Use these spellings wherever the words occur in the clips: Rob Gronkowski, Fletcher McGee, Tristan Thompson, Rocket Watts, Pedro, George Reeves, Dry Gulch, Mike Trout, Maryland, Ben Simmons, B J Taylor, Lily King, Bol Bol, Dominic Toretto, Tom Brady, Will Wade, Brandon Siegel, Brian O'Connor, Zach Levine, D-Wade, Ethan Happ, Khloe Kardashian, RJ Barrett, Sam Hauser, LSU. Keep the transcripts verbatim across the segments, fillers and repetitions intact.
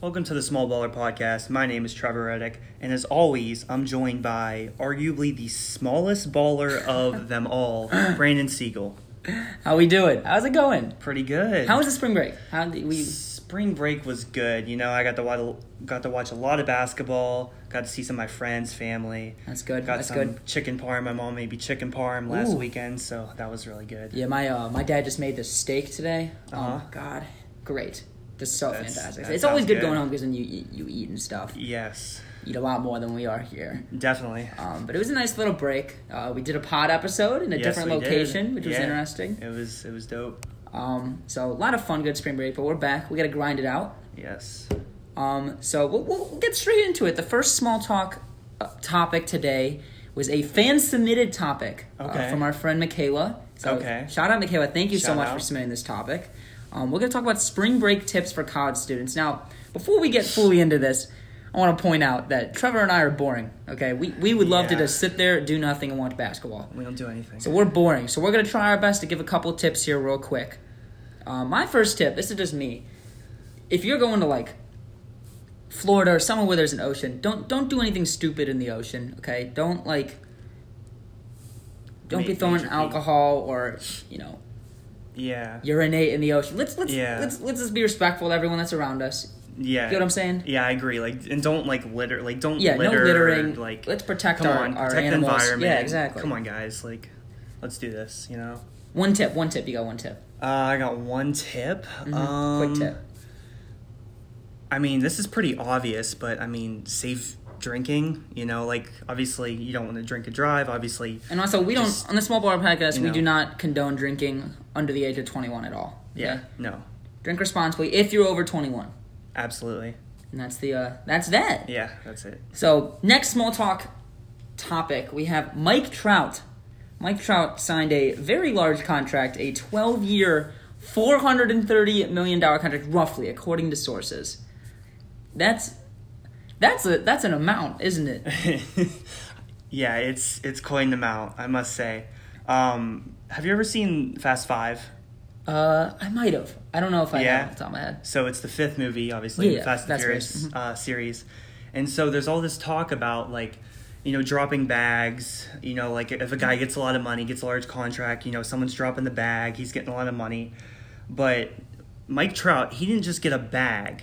Welcome to the Small Baller Podcast. My name is Trevor Reddick, and as always, I'm joined by arguably the smallest baller of them all, Brandon Siegel. How we doing? How's it going? Pretty good. How was the spring break? How did we? Spring break was good. You know, I got to watch, got to watch a lot of basketball. Got to see some of my friends, family. That's good. Got That's some good. Chicken parm. My mom made me chicken parm Ooh. last weekend, so that was really good. Yeah, my uh, my dad just made this steak today. Uh-huh. Oh God, great. This is so That's, fantastic. It's always good, good going home because then you eat, you eat and stuff. Yes. Eat a lot more than we are here. Definitely. Um, but it was a nice little break. Uh, we did a pod episode in a yes, different location, did. which yeah. was interesting. It was it was dope. Um, so a lot of fun, good spring break, but we're back. We got to grind it out. Yes. Um, so we'll, we'll get straight into it. The first small talk uh, topic today was a fan-submitted topic okay. uh, from our friend Michaela. So okay. Shout out, Michaela. Thank you shout so much out. for submitting this topic. Um, we're going to talk about spring break tips for college students. Now, before we get fully into this, I want to point out that Trevor and I are boring, okay? We we would love yeah. to just sit there, do nothing, and watch basketball. We don't do anything. So we're boring. So we're going to try our best to give a couple tips here real quick. Uh, my first tip, this is just me. If you're going to, like, Florida or somewhere where there's an ocean, don't don't do anything stupid in the ocean, okay? Don't, like, don't be throwing alcohol or, you know, yeah. urinate in the ocean. Let's let's yeah. let's let's just be respectful to everyone that's around us. Yeah. You know what I'm saying? Yeah, I agree. Like, and don't like litter. Like, don't yeah, litter. Yeah, no littering. Or, like, let's protect our, on, our protect animals. The environment. Yeah, exactly. Come on, guys. Like, let's do this. You know. One tip. One tip. You got one tip. Uh, I got one tip. Mm-hmm. Um, Quick tip. I mean, this is pretty obvious, but I mean, safe drinking. You know, like obviously you don't want to drink and drive. Obviously. And also, we just, don't on the Small Baller Podcast. You know, we do not condone drinking under the age of twenty-one at all. Okay? Yeah, no. Drink responsibly if you're over twenty-one. Absolutely. And that's the uh, that's that. Yeah, that's it. So next small talk topic, we have Mike Trout. Mike Trout signed a very large contract, a twelve-year, four hundred thirty million dollars contract, roughly, according to sources. That's that's a that's an amount, isn't it? yeah, it's it's quite an amount, I must say. Um, have you ever seen Fast Five? Uh, I might have. I don't know if I yeah. have off the top of my head. So it's the fifth movie, obviously, yeah, Fast and Furious mm-hmm. uh, series. And so there's all this talk about, like, you know, dropping bags. You know, like, if a guy gets a lot of money, gets a large contract, you know, someone's dropping the bag, he's getting a lot of money. But Mike Trout, he didn't just get a bag.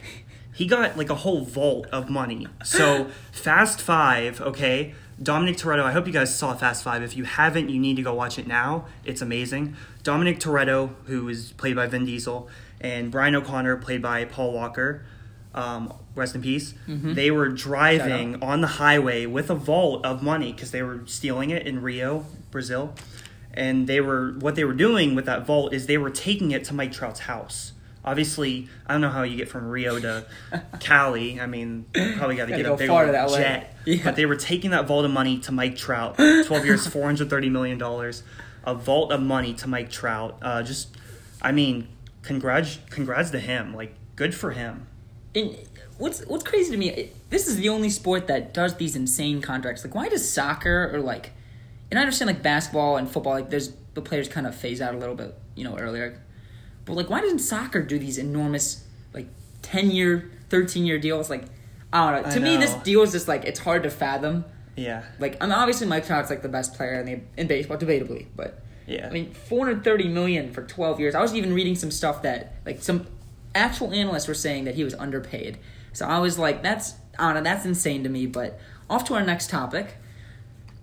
He got, like, a whole vault of money. So Fast Five, okay, Dominic Toretto, I hope you guys saw Fast Five. If you haven't, you need to go watch it now. It's amazing. Dominic Toretto, who is played by Vin Diesel, and Brian O'Connor, played by Paul Walker, um, rest in peace, mm-hmm. they were driving on the highway with a vault of money because they were stealing it in Rio, Brazil. And they were what they were doing with that vault is they were taking it to Mike Trout's house. Obviously, I don't know how you get from Rio to Cali. I mean, you probably got to get go a big old jet. Yeah. But they were taking that vault of money to Mike Trout. twelve years, four hundred thirty million dollars. A vault of money to Mike Trout. Uh, just, I mean, congrats, congrats to him. Like, good for him. And what's what's crazy to me, it, this is the only sport that does these insane contracts. Like, why does soccer or, like, and I understand, like, basketball and football, like, there's the players kind of phase out a little bit, you know, earlier. But, like, why doesn't soccer do these enormous, like, ten-year, thirteen-year deals? Like, I don't know. To I me, know. This deal is just, like, it's hard to fathom. Yeah. Like, I mean, obviously Mike Trout's, like, the best player in, the, in baseball, debatably. But, yeah. I mean, four hundred thirty million dollars for twelve years. I was even reading some stuff that, like, some actual analysts were saying that he was underpaid. So I was like, that's, I don't know, that's insane to me. But off to our next topic.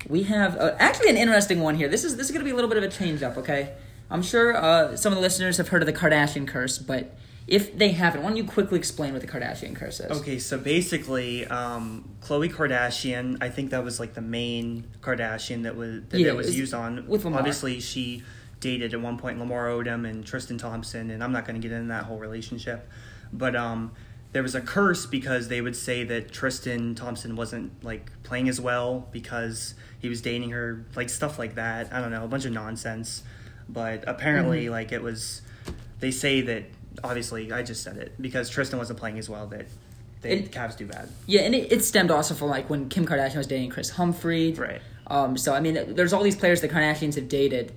We have uh, actually an interesting one here. This is, this is going to be a little bit of a change-up, okay? I'm sure uh, some of the listeners have heard of the Kardashian curse, but if they haven't, why don't you quickly explain what the Kardashian curse is? Okay, so basically, um, Khloe Kardashian, I think that was like the main Kardashian that was that, yeah, that was, was used on. With Lamar. Obviously, she dated at one point Lamar Odom and Tristan Thompson, and I'm not going to get into that whole relationship. But um, there was a curse because they would say that Tristan Thompson wasn't like playing as well because he was dating her, like stuff like that. I don't know, a bunch of nonsense. But apparently, mm-hmm. like, it was, they say that, obviously, I just said it, because Tristan wasn't playing as well, that the Cavs do bad. Yeah, and it, it stemmed also from, like, when Kim Kardashian was dating Chris Humphrey. Right. Um, so, I mean, there's all these players the Kardashians have dated,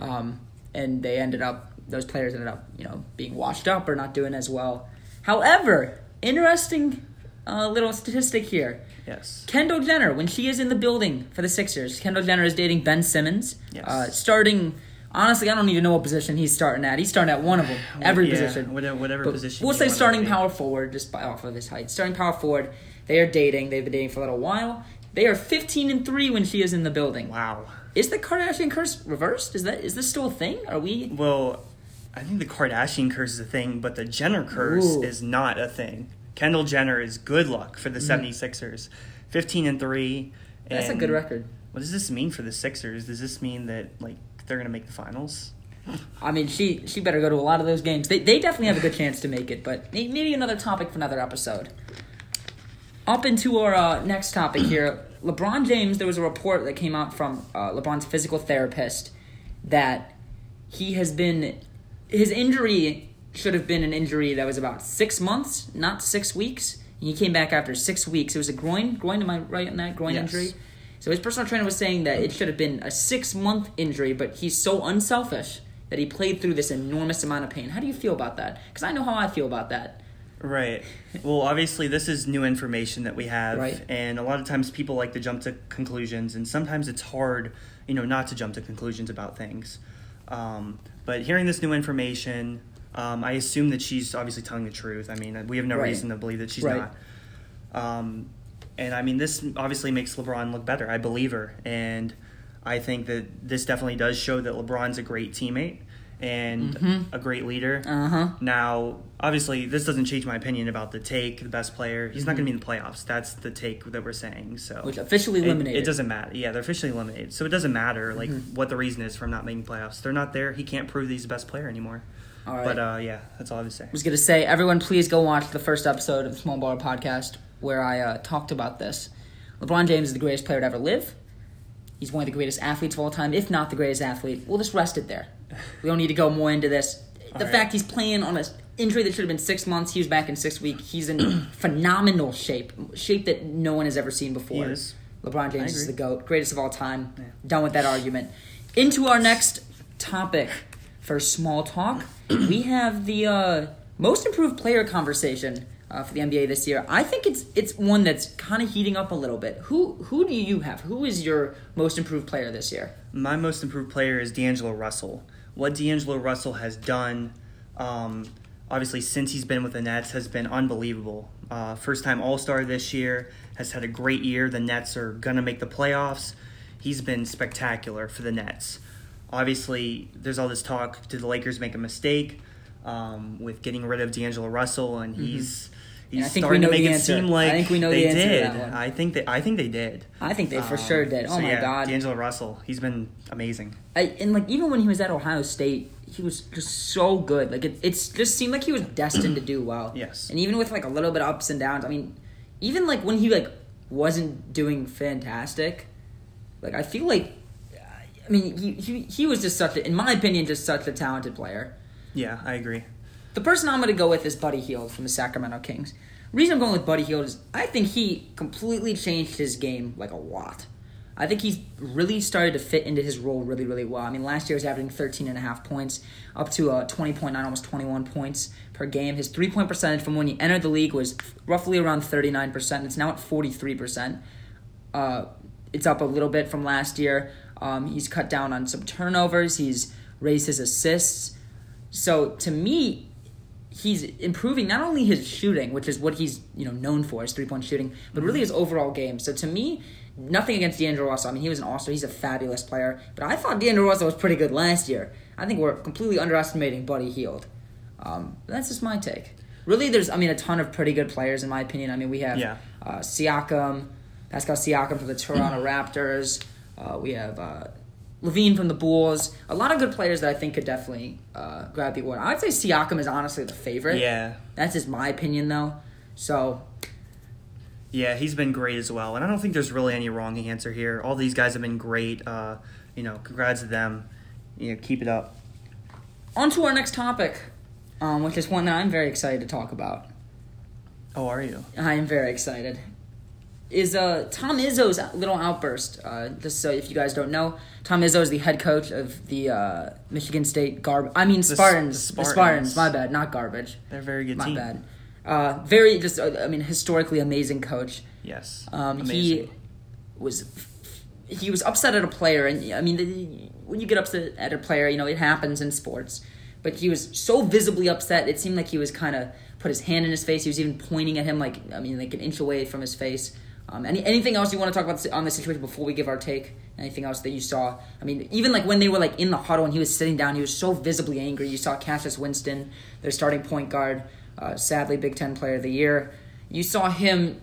um, and they ended up, those players ended up, you know, being washed up or not doing as well. However, Interesting uh, little statistic here. Yes. Kendall Jenner, when she is in the building for the Sixers, Kendall Jenner is dating Ben Simmons. Yes. Uh, starting, honestly, I don't even know what position he's starting at. He's starting at one of them, every yeah, position. Whatever, whatever position. We'll say starting power forward, just by off of his height. Starting power forward, they are dating. They've been dating for a little while. They are fifteen and three when she is in the building. Wow. Is the Kardashian curse reversed? Is that is this still a thing? Are we... Well, I think the Kardashian curse is a thing, but the Jenner curse Ooh. is not a thing. Kendall Jenner is good luck for the mm-hmm. 76ers. fifteen and three. And that's a good record. What does this mean for the Sixers? Does this mean that, like, they're going to make the finals? I mean, she she better go to a lot of those games. They they definitely have a good chance to make it, but maybe another topic for another episode. Up into our uh, next topic here. LeBron James, there was a report that came out from uh, LeBron's physical therapist that he has been... His injury should have been an injury that was about six months, not six weeks. And he came back after six weeks. It was a groin. Groin, am I right on that? Groin yes. injury? So his personal trainer was saying that it should have been a six-month injury, but he's so unselfish that he played through this enormous amount of pain. How do you feel about that? Because I know how I feel about that. Right. Well, obviously, this is new information that we have. Right. And a lot of times people like to jump to conclusions, and sometimes it's hard, you know, not to jump to conclusions about things. Um, but hearing this new information... Um, I assume that she's obviously telling the truth. I mean, we have no right. reason to believe that she's right. not. Um, and, I mean, this obviously makes LeBron look better. I believe her. And I think that this definitely does show that LeBron's a great teammate and mm-hmm. a great leader. Uh-huh. Now, obviously, this doesn't change my opinion about the take, the best player. He's mm-hmm. not going to be in the playoffs. That's the take that we're saying. So Which officially eliminated. It, it doesn't matter. Yeah, they're officially eliminated. So it doesn't matter, like, mm-hmm. what the reason is for him not making playoffs. They're not there. He can't prove that he's the best player anymore. All right. But, uh, yeah, that's all I have to say. I was going to say, everyone, please go watch the first episode of the Small Baller Podcast where I uh, talked about this. LeBron James is the greatest player to ever live. He's one of the greatest athletes of all time, if not the greatest athlete. We'll just rest it there. We don't need to go more into this. The right. fact he's playing on an injury that should have been six months, he was back in six weeks. He's in phenomenal shape, shape that no one has ever seen before. He is. LeBron James is the GOAT, greatest of all time. Yeah. Done with that argument. Into our next topic. For small talk, we have the uh, most improved player conversation uh, for the N B A this year. I think it's it's one that's kind of heating up a little bit. Who who do you have? Who is your most improved player this year? My most improved player is D'Angelo Russell. What D'Angelo Russell has done, um, obviously since he's been with the Nets, has been unbelievable. Uh, first-time All-Star this year, has had a great year. The Nets are going to make the playoffs. He's been spectacular for the Nets. Obviously, there's all this talk, did the Lakers make a mistake um, with getting rid of D'Angelo Russell? And he's mm-hmm. he's and starting to make it answer. seem like I think we know they the did. I think they, I think they did. I think they for um, sure did. Oh, so my yeah, God. D'Angelo Russell, he's been amazing. I, and, like, even when he was at Ohio State, he was just so good. Like, it it's just seemed like he was destined to do well. Yes. And even with, like, a little bit of ups and downs, I mean, even, like, when he, like, wasn't doing fantastic, like, I feel like, I mean, he, he he was just such a, in my opinion, just such a talented player. Yeah, I agree. The person I'm going to go with is Buddy Hield from the Sacramento Kings. The reason I'm going with Buddy Hield is I think he completely changed his game, like, a lot. I think he's really started to fit into his role really, really well. I mean, last year he was averaging thirteen point five points, up to uh, twenty point nine, almost twenty-one points per game. His three-point percentage from when he entered the league was roughly around thirty-nine percent. It's now at forty-three percent. Uh, it's up a little bit from last year. Um, he's cut down on some turnovers. He's raised his assists. So to me, he's improving not only his shooting, which is what he's you know known for, his three-point shooting, but really his overall game. So to me, nothing against D'Angelo Russell. I mean, he was an all-star. He's a fabulous player. But I thought D'Angelo Russell was pretty good last year. I think we're completely underestimating Buddy Hield. Um, that's just my take. Really, there's I mean a ton of pretty good players in my opinion. I mean, we have yeah. uh, Siakam, Pascal Siakam for the Toronto Raptors. Uh, we have uh, Levine from the Bulls. A lot of good players that I think could definitely uh, grab the award. I would say Siakam is honestly the favorite. Yeah. That's just my opinion, though. So. Yeah, he's been great as well. And I don't think there's really any wrong answer here. All these guys have been great. Uh, you know, congrats to them. You know, keep it up. On to our next topic, um, which is one that I'm very excited to talk about. Oh, are you? I am very excited. Is uh, Tom Izzo's little outburst. Uh, just so if you guys don't know, Tom Izzo is the head coach of the uh, Michigan State Garbage. I mean, Spartans. The, the Spartans. The Spartans, my bad, not Garbage. They're a very good my team. My bad. Uh, very just, I mean, historically amazing coach. Yes, um, amazing. He was he was upset at a player, and I mean, when you get upset at a player, you know it happens in sports. But he was so visibly upset; it seemed like he was kind of put his hand in his face. He was even pointing at him, like I mean, like an inch away from his face. Um, any anything else you want to talk about on this situation before we give our take? Anything else that you saw? I mean, even like when they were like in the huddle and he was sitting down, he was so visibly angry. You saw Cassius Winston, their starting point guard, uh, sadly Big Ten Player of the Year. You saw him.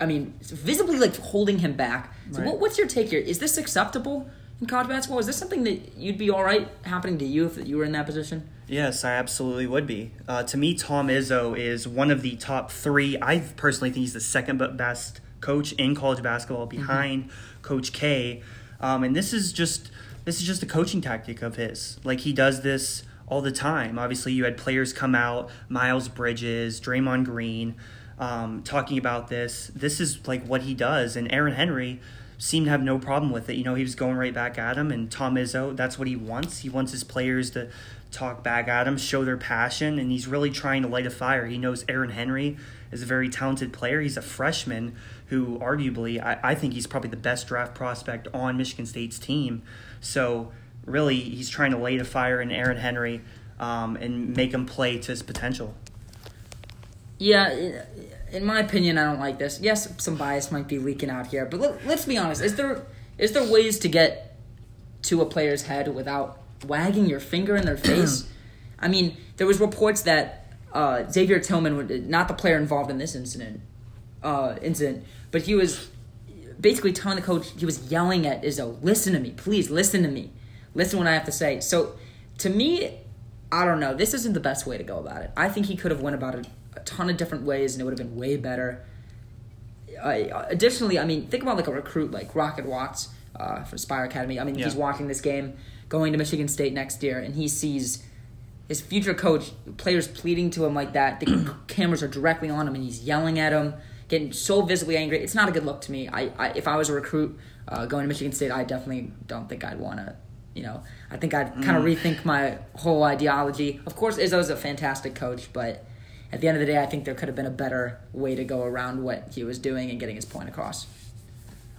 I mean, visibly like holding him back. So, right. what, what's your take here? Is this acceptable in college basketball? Is this something that you'd be all right happening to you if you were in that position? Yes, I absolutely would be. Uh, to me, Tom Izzo is one of the top three. I personally think he's the second best coach in college basketball behind mm-hmm. Coach K. Um, and this is just this is just a coaching tactic of his. Like he does this all the time. Obviously, you had players come out, Miles Bridges, Draymond Green. Um, talking about this, this is like what he does. And Aaron Henry seemed to have no problem with it. You know, he was going right back at him. And Tom Izzo, that's what he wants. He wants his players to talk back at him, show their passion. And he's really trying to light a fire. He knows Aaron Henry is a very talented player. He's a freshman who arguably, I, I think he's probably the best draft prospect on Michigan State's team. So really, he's trying to light a fire in Aaron Henry um, and make him play to his potential. Yeah, in my opinion, I don't like this. Yes, some bias might be leaking out here, but let, let's be honest. Is there is there ways to get to a player's head without wagging your finger in their face? I mean, there was reports that uh, Xavier Tillman, would, not the player involved in this incident, uh, incident, but he was basically telling the coach, he was yelling at Izzo, listen to me, please listen to me. Listen to what I have to say. So to me, I don't know. This isn't the best way to go about it. I think he could have went about it a ton of different ways, and it would have been way better. Uh, additionally, I mean, think about like a recruit like Rocket Watts uh, from Spire Academy. I mean, yeah. He's watching this game, going to Michigan State next year, and he sees his future coach, players pleading to him like that. The cameras are directly on him, and he's yelling at him, getting so visibly angry. It's not a good look to me. I, I if I was a recruit uh, going to Michigan State, I definitely don't think I'd want to. You know, I think I'd kind of mm. rethink my whole ideology. Of course, Izzo's a fantastic coach, but at the end of the day, I think there could have been a better way to go around what he was doing and getting his point across.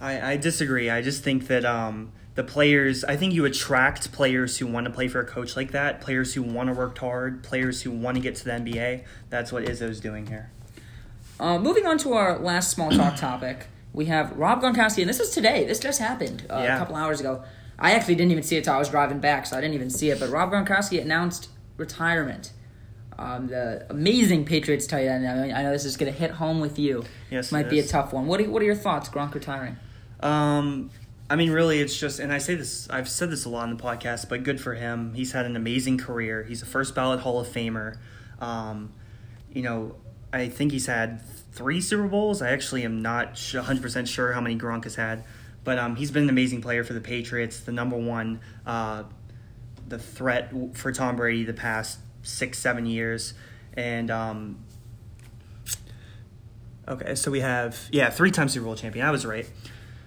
I, I disagree. I just think that um, the players, I think you attract players who want to play for a coach like that, players who want to work hard, players who want to get to the N B A. That's what Izzo's doing here. Uh, moving on to our last small talk topic, we have Rob Gronkowski, and this is today. This just happened uh, yeah. a couple hours ago. I actually didn't even see it until I was driving back, so I didn't even see it. But Rob Gronkowski announced retirement. Um, the amazing Patriots tight end. I mean, I know this is going to hit home with you. Yes, might it be is. a tough one. What are What are your thoughts, Gronk retiring? Um, I mean, really, it's just, and I say this, I've said this a lot in the podcast, but good for him. He's had an amazing career. He's a first ballot Hall of Famer. Um, you know, I think he's had three Super Bowls. I actually am not one hundred percent sure how many Gronk has had, but um, he's been an amazing player for the Patriots. The number one, uh, the threat for Tom Brady the past six, seven years. And, um, okay, so we have, yeah, three-time Super Bowl champion. I was right.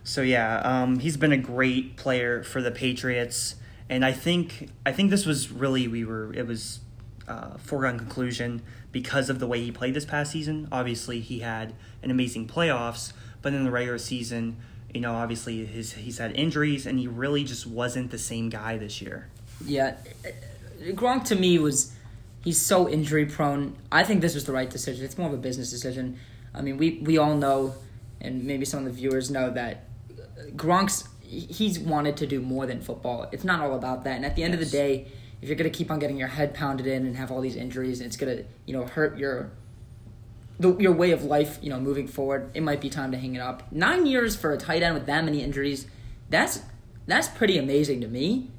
So, yeah, um, he's been a great player for the Patriots. And I think I think this was really, we were, it was a foregone conclusion because of the way he played this past season. Obviously, he had an amazing playoffs, but in the regular season, you know, obviously his he's had injuries, and he really just wasn't the same guy this year. Yeah, Gronk to me was, he's so injury prone. I think this was the right decision. It's more of a business decision. I mean, we, we all know, and maybe some of the viewers know, that Gronk's, he's wanted to do more than football. It's not all about that. And at the end yes. of the day, if you're going to keep on getting your head pounded in and have all these injuries, and it's going to, you know, hurt your The, your way of life, you know, moving forward, it might be time to hang it up. Nine years for a tight end with that many injuries, that's that's pretty amazing to me.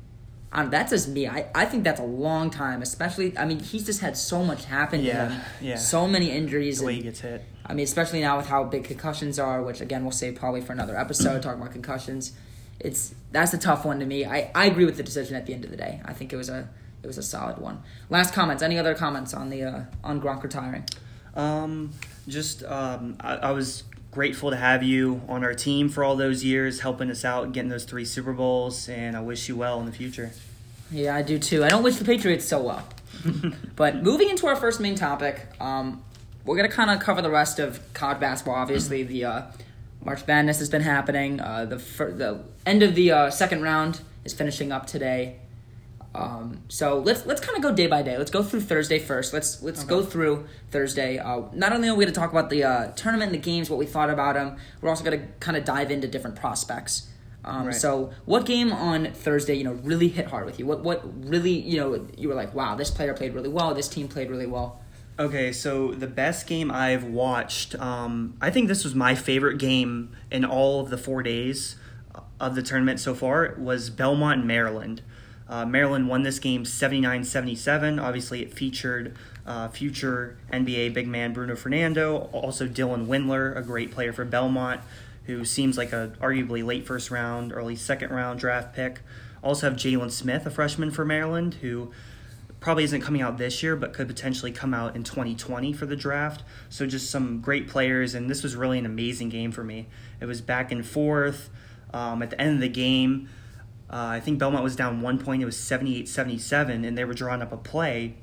Um, that's just me. I, I think that's a long time, especially, I mean, he's just had so much happen yeah, to him. Yeah. So many injuries. The way and, he gets hit. I mean, especially now with how big concussions are, which, again, we'll save probably for another episode talking about concussions. It's That's a tough one to me. I, I agree with the decision at the end of the day. I think it was a it was a solid one. Last comments. Any other comments on the uh, on Gronk retiring? Um, just, um, I, I was grateful to have you on our team for all those years, helping us out, getting those three Super Bowls, and I wish you well in the future. Yeah, I do too. I don't wish the Patriots so well. But moving into our first main topic, um, We're going to kind of cover the rest of college basketball. Obviously, the uh, March Madness has been happening. Uh, the fir- the end of the uh, second round is finishing up today. Um, so let's let's kind of go day by day. Let's go through Thursday first. Let's let's okay. go through Thursday. Uh, not only are we going to talk about the uh, tournament, and the games, what we thought about them, we're also going to kind of dive into different prospects. Um, right. So what game on Thursday, you know, really hit hard with you? What what really, you know, you were like, wow, this player played really well. This team played really well. Okay, so the best game I've watched, um, I think this was my favorite game in all of the four days of the tournament so far, was Belmont, Maryland. Uh, Maryland won this game seventy-nine seventy-seven. Obviously, it featured uh, future N B A big man Bruno Fernando, also Dylan Windler, a great player for Belmont, who seems like a arguably late first round, early second round draft pick. Also have Jalen Smith, a freshman for Maryland, who probably isn't coming out this year, but could potentially come out in twenty twenty for the draft. So just some great players, and this was really an amazing game for me. It was back and forth. Um, at the end of the game, Uh, I think Belmont was down one point. It was seventy-eight seventy-seven, and they were drawing up a play,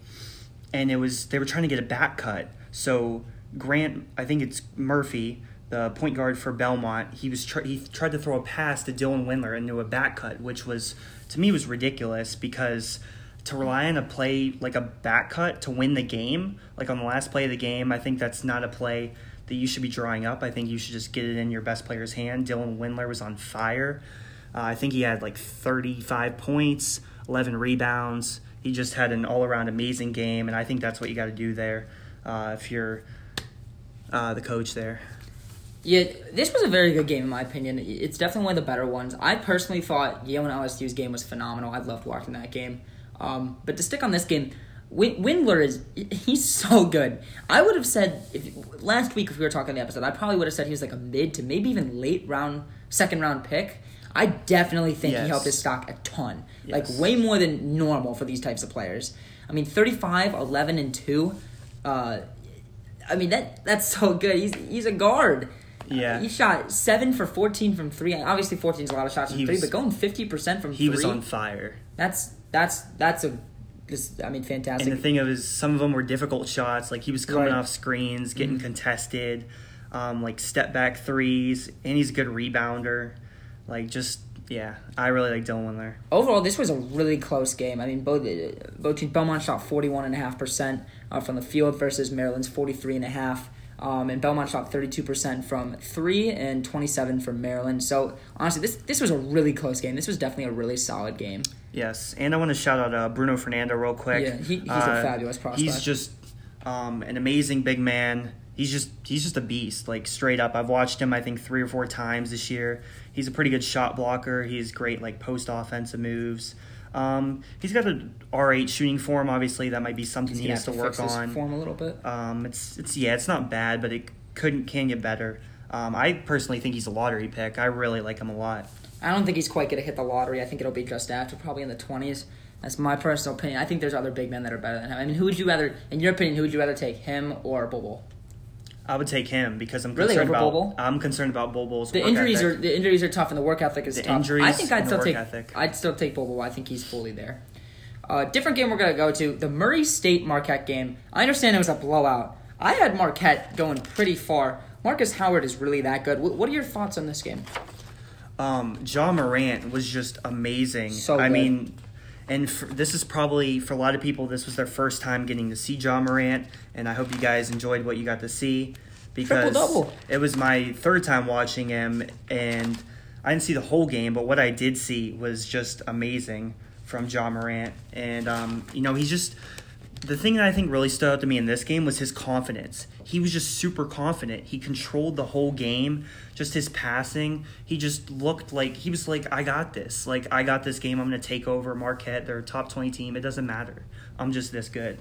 and it was they were trying to get a back cut. So Grant, I think it's Murphy, the point guard for Belmont, he was tr- he tried to throw a pass to Dylan Windler into a back cut, which was, to me, was ridiculous, because to rely on a play like a back cut to win the game, like on the last play of the game, I think that's not a play that you should be drawing up. I think you should just get it in your best player's hand. Dylan Windler was on fire. Uh, I think he had like thirty-five points, eleven rebounds. He just had an all-around amazing game, and I think that's what you got to do there uh, if you're uh, the coach there. Yeah, this was a very good game in my opinion. It's definitely one of the better ones. I personally thought Yale and L S U's game was phenomenal. I loved watching that game. Um, but to stick on this game, Win- Windler is he's so good. I would have said if, last week if we were talking the episode, I probably would have said he was like a mid to maybe even late round, second round pick. I definitely think yes. he helped his stock a ton. Yes. Like, way more than normal for these types of players. I mean, thirty-five, eleven, and two. Uh, I mean, that that's so good. He's he's a guard. Yeah. Uh, he shot seven for fourteen from three. Obviously, fourteen is a lot of shots from he three, was, but going fifty percent from he three. He was on fire. That's, that's, that's a, just, I mean, fantastic. And the thing of is, some of them were difficult shots. Like, he was coming right. off screens, getting mm-hmm. contested, um, like, step-back threes, and he's a good rebounder. Like, just, yeah, I really like Dylan Windler. Overall, this was a really close game. I mean, both, both teams, Belmont shot forty-one point five percent uh, from the field versus Maryland's forty-three point five percent. Um, and Belmont shot thirty-two percent from three and twenty-seven percent from Maryland. So, honestly, this this was a really close game. This was definitely a really solid game. Yes, and I want to shout out uh, Bruno Fernando real quick. Yeah, he, he's uh, a fabulous prospect. He's just um, an amazing big man. He's just he's just a beast, like, straight up. I've watched him, I think, three or four times this year. He's a pretty good shot blocker. He's great, like, post-offensive moves. Um, he's got an R eight shooting form, obviously. That might be something he has to, to work on. He's fix his form a little bit. Um, it's, it's, yeah, it's not bad, but it could, can get better. Um, I personally think he's a lottery pick. I really like him a lot. I don't think he's quite going to hit the lottery. I think it'll be just after, probably in the twenties. That's my personal opinion. I think there's other big men that are better than him. I mean, who would you rather, in your opinion, who would you rather take, him or Bobo? I would take him because I'm really concerned about Bol Bol. I'm concerned about Bol Bol's the work injuries ethic. are the injuries are tough and the work ethic is the tough. Injuries I think I'd still take ethic. I'd still take Bol Bol. I think he's fully there. Uh, different game we're gonna go to, the Murray State Marquette game. I understand it was a blowout. I had Marquette going pretty far. Marcus Howard is really that good. W- what are your thoughts on this game? Um, Ja Morant was just amazing. So I good. mean. And for, this is probably, for a lot of people, this was their first time getting to see Ja Morant, and I hope you guys enjoyed what you got to see, because Triple-double. It was my third time watching him, and I didn't see the whole game, but what I did see was just amazing from Ja Morant. And, um, you know, he's just – the thing that I think really stood out to me in this game was his confidence. He was just super confident. He controlled the whole game, just his passing. He just looked like, he was like, I got this. Like, I got this game. I'm going to take over Marquette. They're a top twenty team. It doesn't matter. I'm just this good.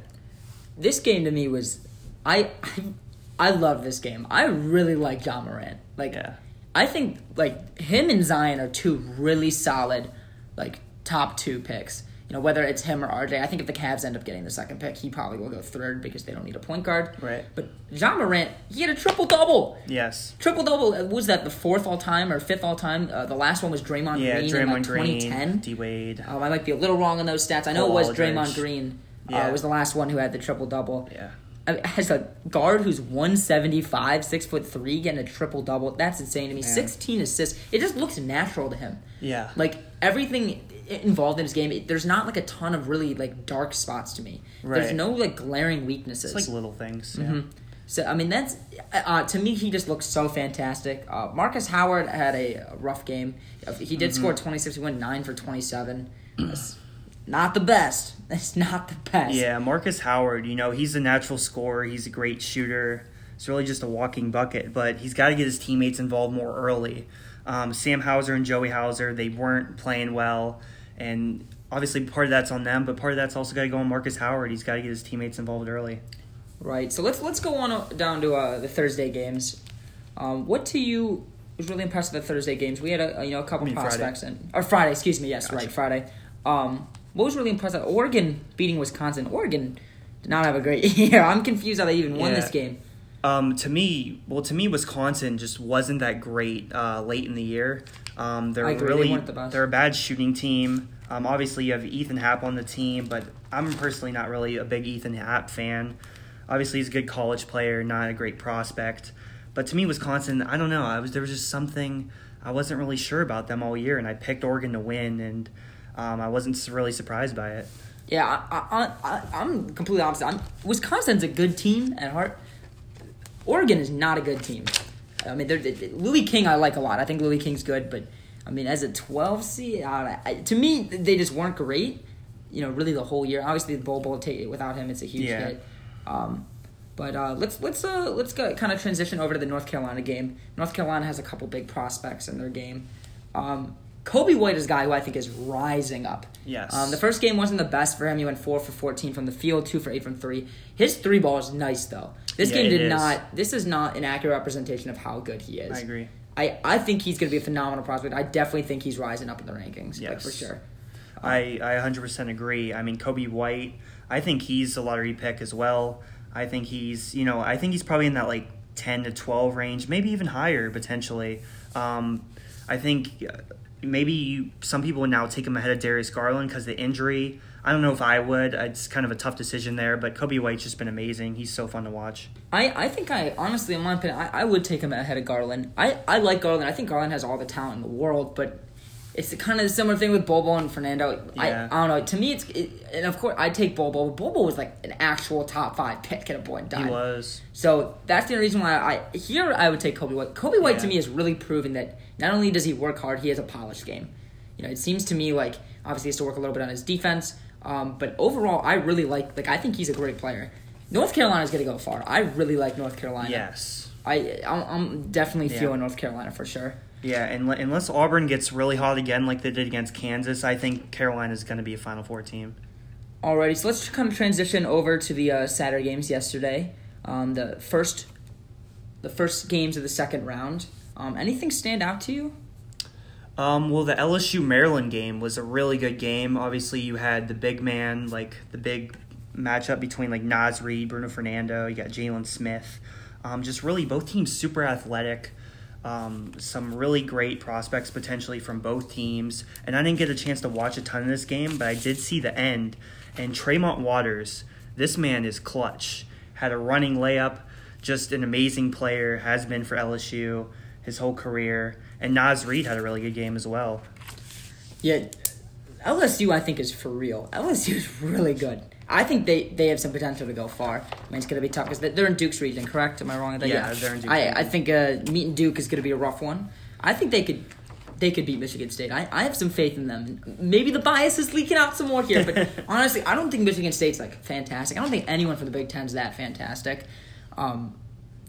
This game to me was, I I, I love this game. I really like Ja Morant. Like, yeah. I think, like, him and Zion are two really solid, like, top two picks. You know, whether it's him or R J, I think if the Cavs end up getting the second pick, he probably will go third because they don't need a point guard. Right. But Ja Morant, he had a triple-double. Yes. Triple-double. Was that the fourth all-time or fifth all-time? Uh, the last one was Draymond yeah, Green Draymond in, like, Green, twenty ten. D-Wade. Um, I might be a little wrong on those stats. I know oh, it was Draymond Green. Uh, yeah. was the last one who had the triple-double. Yeah. as a guard who's one seventy-five, six foot three, getting a triple double. That's insane to me. Man. sixteen assists. It just looks natural to him. Yeah. Like everything involved in his game, it, there's not like a ton of really like dark spots to me. Right. There's no like glaring weaknesses. It's like little things. Yeah. Mm-hmm. So, I mean, that's, uh, to me, he just looks so fantastic. Uh, Marcus Howard had a rough game. He did mm-hmm. score twenty-six. He went nine for twenty-seven. That's not the best. That's not the best. Yeah, Marcus Howard, you know, he's a natural scorer. He's a great shooter. It's really just a walking bucket, but he's got to get his teammates involved more early. Um, Sam Hauser and Joey Hauser, they weren't playing well, and obviously part of that's on them, but part of that's also got to go on Marcus Howard. He's got to get his teammates involved early. Right, so let's let's go on down to uh, the Thursday games. Um, what to you was really impressive at the Thursday games? We had a, you know a couple I mean, prospects Friday. and or Friday, excuse me, yes, gotcha. right, Friday. Um, what was really impressive? Oregon beating Wisconsin. Oregon did not have a great year. I'm confused how they even yeah. won this game. Um, to me, well, to me, Wisconsin just wasn't that great uh, late in the year. Um, they're I agree, really they weren't the best. They're a bad shooting team. Um, obviously you have Ethan Happ on the team, but I'm personally not really a big Ethan Happ fan. Obviously, he's a good college player, not a great prospect. But to me, Wisconsin, I don't know. I was there was just something I wasn't really sure about them all year, and I picked Oregon to win, and um, I wasn't really surprised by it. Yeah, I, I, I, I'm completely opposite. I'm, Wisconsin's a good team at heart. Oregon is not a good team. I mean, they're, they, Lily King I like a lot. I think Lily King's good, but, I mean, as a twelve seed, I, I, to me, they just weren't great, you know, really the whole year. Obviously, the Bowl Bowl, without him, it's a huge yeah. hit. Um, but uh, let's let's uh, let's go, kind of transition over to the North Carolina game. North Carolina has a couple big prospects in their game. Um, Kobe White is a guy who I think is rising up. Yes. Um, the first game wasn't the best for him. He went four for fourteen from the field, two for eight from three. His three ball is nice though. This yeah, game did not. This is not an accurate representation of how good he is. I agree. I, I think he's going to be a phenomenal prospect. I definitely think he's rising up in the rankings. Yes. Like, for sure. Um, I I one hundred percent agree. I mean, Kobe White, I think he's a lottery pick as well. I think he's, you know, I think he's probably in that like ten to twelve range, maybe even higher potentially. Um, I think maybe you, some people would now take him ahead of Darius Garland because of the injury. I don't know if I would. It's kind of a tough decision there, but Kobe White's just been amazing. He's so fun to watch. I, I think I, honestly, in my opinion, I, I would take him ahead of Garland. I, I like Garland. I think Garland has all the talent in the world, but it's kind of a similar thing with Bobo and Fernando. Yeah. I, I don't know. To me, it's it, and of course I take Bobo. But Bobo was like an actual top five pick at a point in time. He was. So that's the reason why I here I would take Kobe White. Kobe White yeah. to me has really proven that not only does he work hard, he has a polished game. You know, it seems to me like obviously he has to work a little bit on his defense, um, but overall I really like like I think he's a great player. North Carolina's going to go far. I really like North Carolina. Yes. I I'm, I'm definitely yeah. feeling North Carolina for sure. Yeah, and unless Auburn gets really hot again like they did against Kansas, I think Carolina's going to be a Final Four team. Alrighty, so let's kind of transition over to the uh, Saturday games yesterday. Um, the first the first games of the second round. Um, anything stand out to you? Um, well, the L S U Maryland game was a really good game. Obviously, you had the big man, like the big matchup between like Naz Reid, Bruno Fernando, you got Jalen Smith. Um, just really both teams super athletic. Um, some really great prospects potentially from both teams. And I didn't get a chance to watch a ton of this game, but I did see the end. And Tremont Waters, this man is clutch. Had a running layup, just an amazing player, has been for L S U his whole career. And Naz Reid had a really good game as well. Yeah, L S U I think is for real. L S U is really good. I think they, they have some potential to go far. I mean, it's going to be tough because they're in Duke's region, correct? Am I wrong? Yeah, yeah, they're in Duke's region. I, I think uh, meeting Duke is going to be a rough one. I think they could they could beat Michigan State. I, I have some faith in them. Maybe the bias is leaking out some more here, but honestly, I don't think Michigan State's, like, fantastic. I don't think anyone from the Big Ten's that fantastic. Um,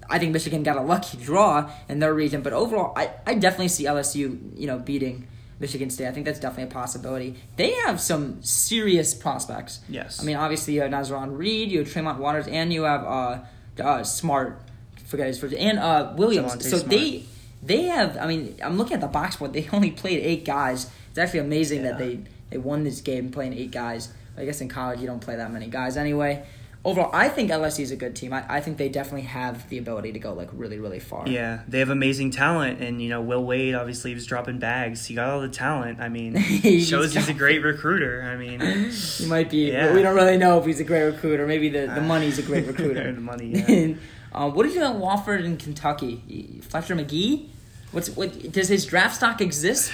I think Michigan got a lucky draw in their region, but overall, I, I definitely see L S U, you know, beating Michigan State. I think that's definitely a possibility. They have some serious prospects. Yes. I mean, obviously, you have Nazron Reed, you have Tremont Waters, and you have uh, uh, Smart, forget his first, and uh, Williams. Delonte so Smart. they they have, I mean, I'm looking at the box score. They only played eight guys. It's actually amazing yeah. that they, they won this game playing eight guys. I guess in college you don't play that many guys anyway. overall, I think L S U is a good team. I, I think they definitely have the ability to go, like, really, really far. Yeah, they have amazing talent. And, you know, Will Wade, obviously, he was dropping bags. He got all the talent. I mean, he shows he's a great recruiter. I mean. He might be. Yeah. But we don't really know if he's a great recruiter. Maybe the, the money's a great recruiter. The money, yeah. uh, what did you do at Wofford in Kentucky? Fletcher McGee? What's what? Does his draft stock exist?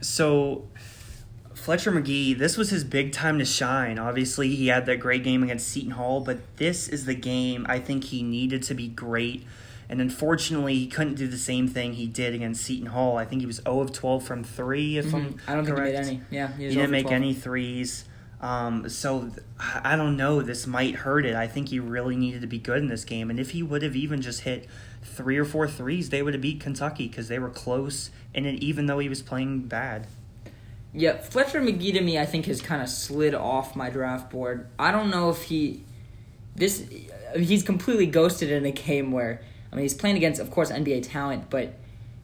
So... Fletcher McGee, this was his big time to shine. Obviously, he had that great game against Seton Hall, but this is the game I think he needed to be great. And unfortunately, he couldn't do the same thing he did against Seton Hall. I think he was zero of twelve from three, if mm-hmm. I'm I don't correct. think he made any. Yeah, he, was he didn't make any threes. Um, so, I don't know. This might hurt it. I think he really needed to be good in this game. And if he would have even just hit three or four threes, they would have beat Kentucky because they were close, and it, even though he was playing bad. Yeah, Fletcher McGee to me, I think, has kind of slid off my draft board. I don't know if he, this, he's completely ghosted in a game where, I mean, he's playing against, of course, N B A talent, but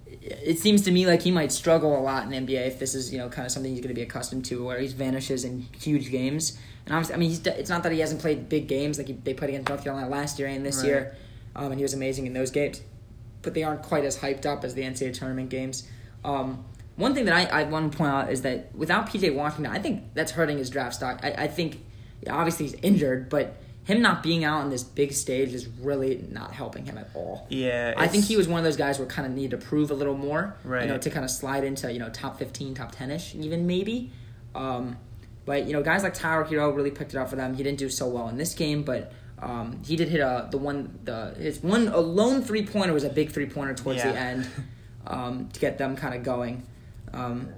it seems to me like he might struggle a lot in N B A if this is, you know, kind of something he's going to be accustomed to, where he vanishes in huge games. And obviously, I mean, he's, it's not that he hasn't played big games, like he, they played against North Carolina last year and this right. year, um, and he was amazing in those games, but they aren't quite as hyped up as the N C double A tournament games. Um, One thing that I, I want to point out is that without P J Washington, I think that's hurting his draft stock. I, I think, obviously, he's injured, but him not being out on this big stage is really not helping him at all. Yeah. I think he was one of those guys where kind of needed to prove a little more, right. you know, to kind of slide into, you know, top fifteen, top ten-ish even maybe. Um, but, you know, guys like Tyler Hero really picked it up for them. He didn't do so well in this game, but... Um, he did hit a, the one, the his one, a lone three-pointer was a big three-pointer towards yeah. the end um, to get them kind of going. Um,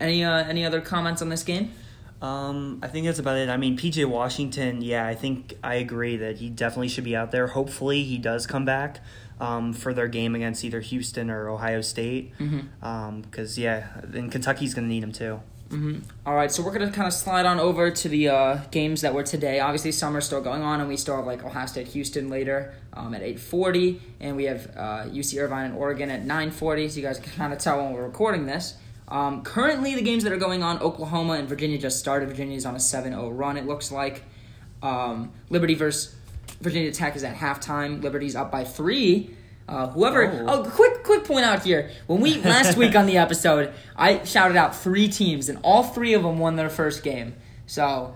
any uh, any other comments on this game? Um, I think that's about it. I mean, P J Washington, yeah, I think I agree that he definitely should be out there. Hopefully he does come back um, for their game against either Houston or Ohio State because, mm-hmm. um, yeah, and Kentucky's going to need him too. Mm-hmm. All right, so we're going to kind of slide on over to the uh, games that were today. Obviously, summer's still going on, and we still have, like, Ohio State-Houston later um, at eight forty, and we have uh, U C Irvine and Oregon at nine forty, so you guys can kind of tell when we're recording this. Um, currently, the games that are going on, Oklahoma and Virginia just started. Virginia's on a seven oh run, it looks like. Um, Liberty versus Virginia Tech is at halftime. Liberty's up by three. Uh, whoever, oh. oh, quick, quick point out here. When we last week on the episode, I shouted out three teams, and all three of them won their first game. So,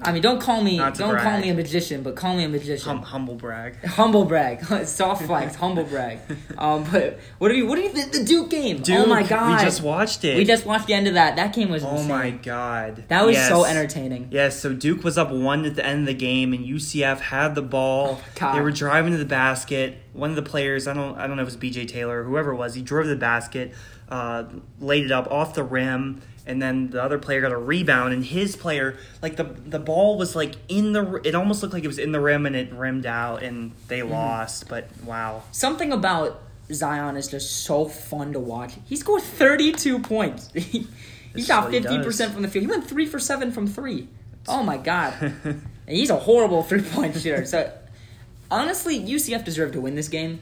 I mean, don't call me, don't brag. call me a magician, but call me a magician. Hum, humble brag. Humble brag. Soft flags. Humble brag. Um, but what do you, what do you, the, the Duke game? Duke, oh my god, we just watched it. We just watched the end of that. That game was. Oh insane. my god, that was yes. so entertaining. Yes. So Duke was up one at the end of the game, and U C F had the ball. Oh, they were driving to the basket. One of the players, I don't I don't know if it was B J Taylor or whoever it was, he drove the basket, uh, laid it up off the rim, and then the other player got a rebound, and his player, like the the ball was like in the, it almost looked like it was in the rim and it rimmed out and they mm. lost, but wow. Something about Zion is just so fun to watch. He scored thirty-two points. he That's got fifty percent from the field. He went three for seven from three. That's oh my god. And he's a horrible three-point shooter, so... Honestly, U C F deserved to win this game.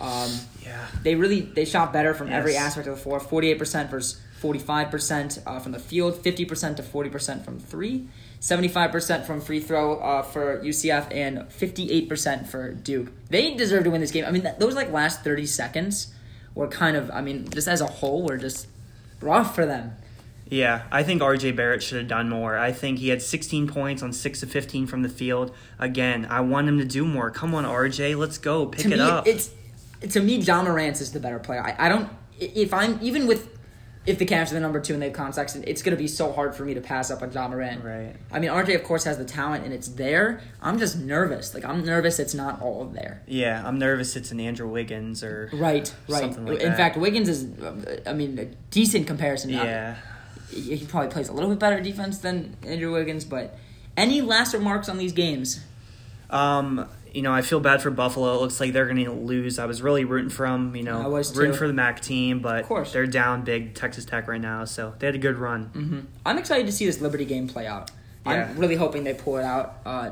Um, yeah. They really they shot better from yes. every aspect of the floor. forty-eight percent versus forty-five percent uh, from the field, fifty percent to forty percent from three, seventy-five percent from free throw uh, for U C F, and fifty-eight percent for Duke. They deserve to win this game. I mean, that, those like last thirty seconds were kind of, I mean, just as a whole, were just rough for them. Yeah, I think R J Barrett should have done more. I think he had sixteen points on six of fifteen from the field. Again, I want him to do more. Come on, R J, let's go. Pick it up. It's, to me, Ja Morant is the better player. I, I don't – if I'm – even with – if the Cavs are the number two and they have context, it's going to be so hard for me to pass up on Ja Morant. Right. I mean, R J, of course, has the talent and it's there. I'm just nervous. Like, I'm nervous it's not all there. Yeah, I'm nervous it's an Andrew Wiggins or right, right. something like In that. In fact, Wiggins is, I mean, a decent comparison. Yeah. He probably plays a little bit better defense than Andrew Wiggins, but any last remarks on these games? Um, you know, I feel bad for Buffalo. It looks like they're going to lose. I was really rooting for them, you know, I was rooting too. for the M A C team, but they're down big Texas Tech right now, so they had a good run. Mm-hmm. I'm excited to see this Liberty game play out. Yeah. I'm really hoping they pull it out. Uh,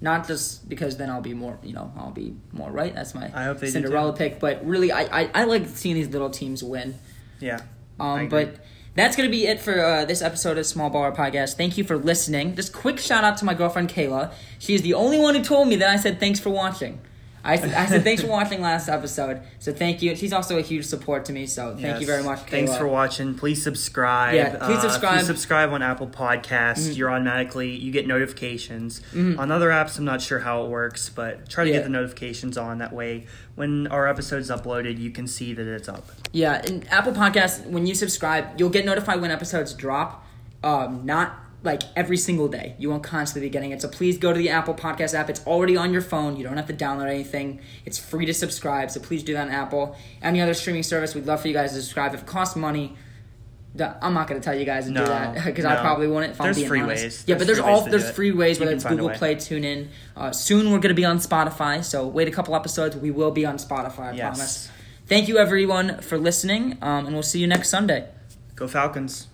not just because then I'll be more, you know, I'll be more right. That's my I hope they Cinderella pick, but really, I, I, I like seeing these little teams win. Yeah. Um, but. That's going to be it for uh, this episode of Small Baller Podcast. Thank you for listening. Just quick shout out to my girlfriend, Kayla. She is the only one who told me that I said thanks for watching. I said, I said thanks for watching last episode. So thank you. And she's also a huge support to me. So thank yes. you very much, Kayla. Thanks for watching. Please subscribe. Yeah, please subscribe. Uh, please subscribe on Apple Podcasts. Mm-hmm. You're automatically, you get notifications. Mm-hmm. On other apps, I'm not sure how it works, but try to yeah. get the notifications on. That way, when our episode's uploaded, you can see that it's up. Yeah, and Apple Podcasts, when you subscribe, you'll get notified when episodes drop. Um, not like every single day. You won't constantly be getting it. So please go to the Apple Podcast app. It's already on your phone. You don't have to download anything. It's free to subscribe. So please do that on Apple. Any other streaming service, we'd love for you guys to subscribe. If it costs money, I'm not going to tell you guys to no, do that because no. I probably wouldn't if I'm there's being free honest. Ways. Yeah, there's but there's free all ways there's free ways, whether it's Google Play, TuneIn. Uh, soon we're going to be on Spotify. So wait a couple episodes. We will be on Spotify, I yes. promise. Thank you, everyone, for listening. Um, and we'll see you next Sunday. Go Falcons.